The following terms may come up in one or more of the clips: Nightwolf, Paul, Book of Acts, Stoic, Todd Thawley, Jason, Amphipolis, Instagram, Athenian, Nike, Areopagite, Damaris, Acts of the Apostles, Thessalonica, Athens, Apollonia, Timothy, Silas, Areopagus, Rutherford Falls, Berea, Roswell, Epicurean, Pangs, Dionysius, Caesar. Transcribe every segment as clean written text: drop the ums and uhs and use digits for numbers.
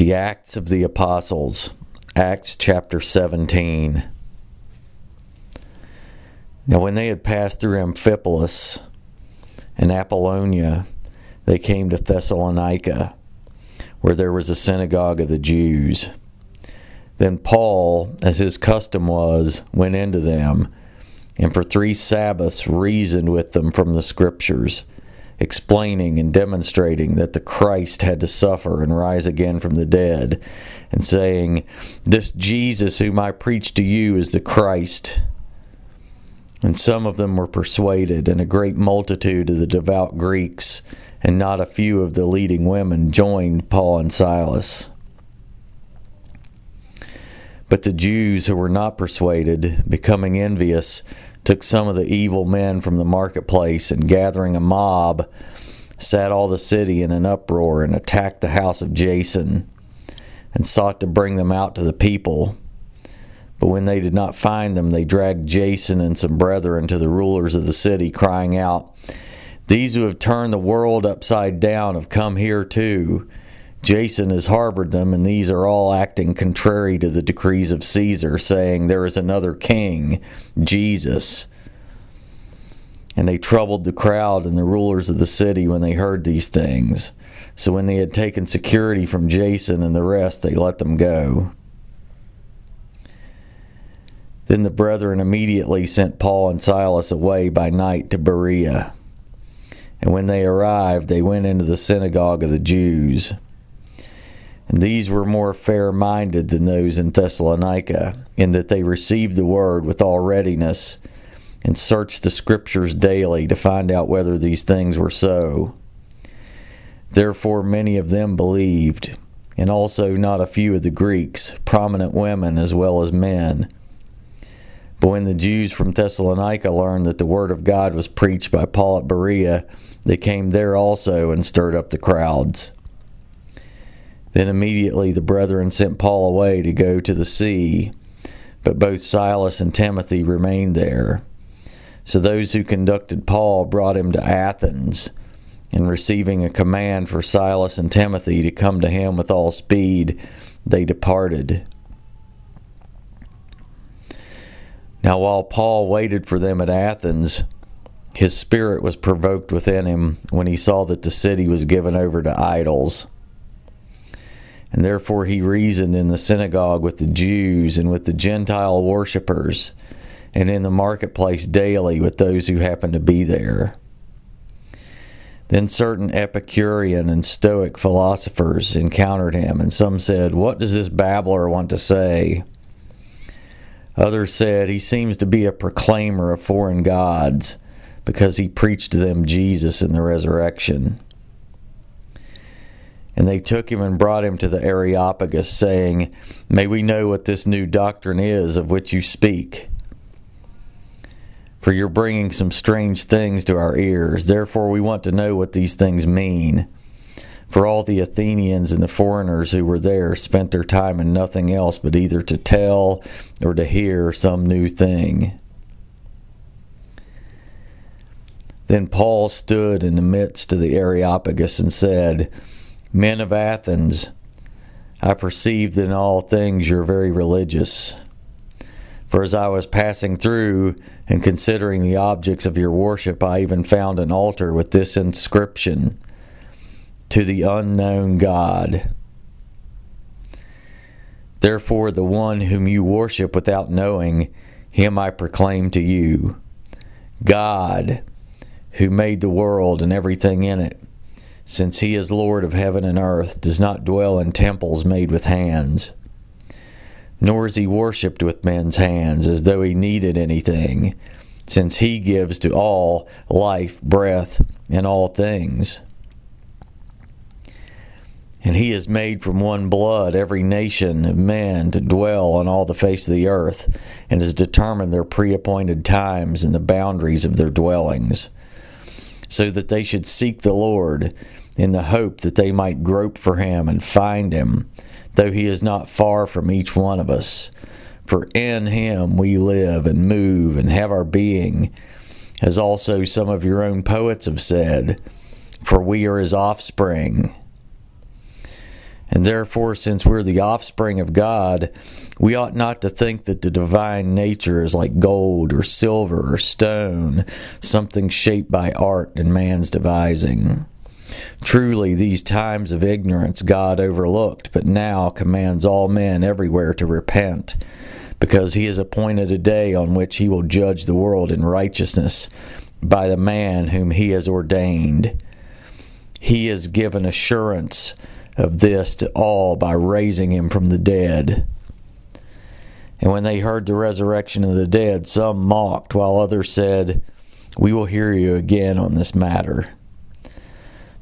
The Acts of the Apostles, Acts chapter 17. Now when they had passed through Amphipolis and Apollonia, they came to Thessalonica, where there was a synagogue of the Jews. Then Paul, as his custom was, went into them, and for 3 Sabbaths reasoned with them from the Scriptures, explaining and demonstrating that the Christ had to suffer and rise again from the dead, and saying, "This Jesus whom I preach to you is the Christ." And some of them were persuaded, and a great multitude of the devout Greeks, and not a few of the leading women, joined Paul and Silas. But the Jews who were not persuaded, becoming envious, took some of the evil men from the marketplace, and gathering a mob, sat all the city in an uproar, and attacked the house of Jason, and sought to bring them out to the people. But when they did not find them, they dragged Jason and some brethren to the rulers of the city, crying out, "These who have turned the world upside down have come here too. Jason has harbored them, and these are all acting contrary to the decrees of Caesar, saying, 'There is another king, Jesus.'" And they troubled the crowd and the rulers of the city when they heard these things. So when they had taken security from Jason and the rest, they let them go. Then the brethren immediately sent Paul and Silas away by night to Berea. And when they arrived, they went into the synagogue of the Jews. And these were more fair-minded than those in Thessalonica, in that they received the word with all readiness, and searched the Scriptures daily to find out whether these things were so. Therefore many of them believed, and also not a few of the Greeks, prominent women as well as men. But when the Jews from Thessalonica learned that the word of God was preached by Paul at Berea, they came there also and stirred up the crowds. Then immediately the brethren sent Paul away to go to the sea, but both Silas and Timothy remained there. So those who conducted Paul brought him to Athens, and receiving a command for Silas and Timothy to come to him with all speed, they departed. Now while Paul waited for them at Athens, his spirit was provoked within him when he saw that the city was given over to idols. And therefore he reasoned in the synagogue with the Jews and with the Gentile worshippers, and in the marketplace daily with those who happened to be there. Then certain Epicurean and Stoic philosophers encountered him, and some said, "What does this babbler want to say?" Others said, "He seems to be a proclaimer of foreign gods, because he preached to them Jesus and the resurrection." And they took him and brought him to the Areopagus, saying, "May we know what this new doctrine is of which you speak? For you're bringing some strange things to our ears. Therefore we want to know what these things mean." For all the Athenians and the foreigners who were there spent their time in nothing else but either to tell or to hear some new thing. Then Paul stood in the midst of the Areopagus and said, "Men of Athens, I perceive that in all things you are very religious. For as I was passing through and considering the objects of your worship, I even found an altar with this inscription, 'To the unknown God.' Therefore the one whom you worship without knowing, him I proclaim to you, God, who made the world and everything in it, since he is Lord of heaven and earth, does not dwell in temples made with hands, nor is he worshipped with men's hands, as though he needed anything, since he gives to all life, breath, and all things. And he has made from one blood every nation of men to dwell on all the face of the earth, and has determined their pre-appointed times and the boundaries of their dwellings, so that they should seek the Lord, in the hope that they might grope for him and find him, though he is not far from each one of us. For in him we live and move and have our being, as also some of your own poets have said, for we are his offspring. And therefore, since we're the offspring of God, we ought not to think that the divine nature is like gold or silver or stone, something shaped by art and man's devising. Truly, these times of ignorance God overlooked, but now commands all men everywhere to repent, because he has appointed a day on which he will judge the world in righteousness by the man whom he has ordained. He has given assurance of this to all by raising him from the dead. And when they heard the resurrection of the dead, some mocked, while others said, "We will hear you again on this matter."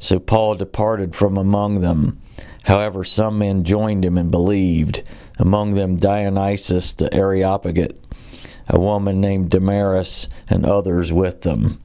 So Paul departed from among them. However, some men joined him and believed, among them Dionysius the Areopagite, a woman named Damaris, and others with them.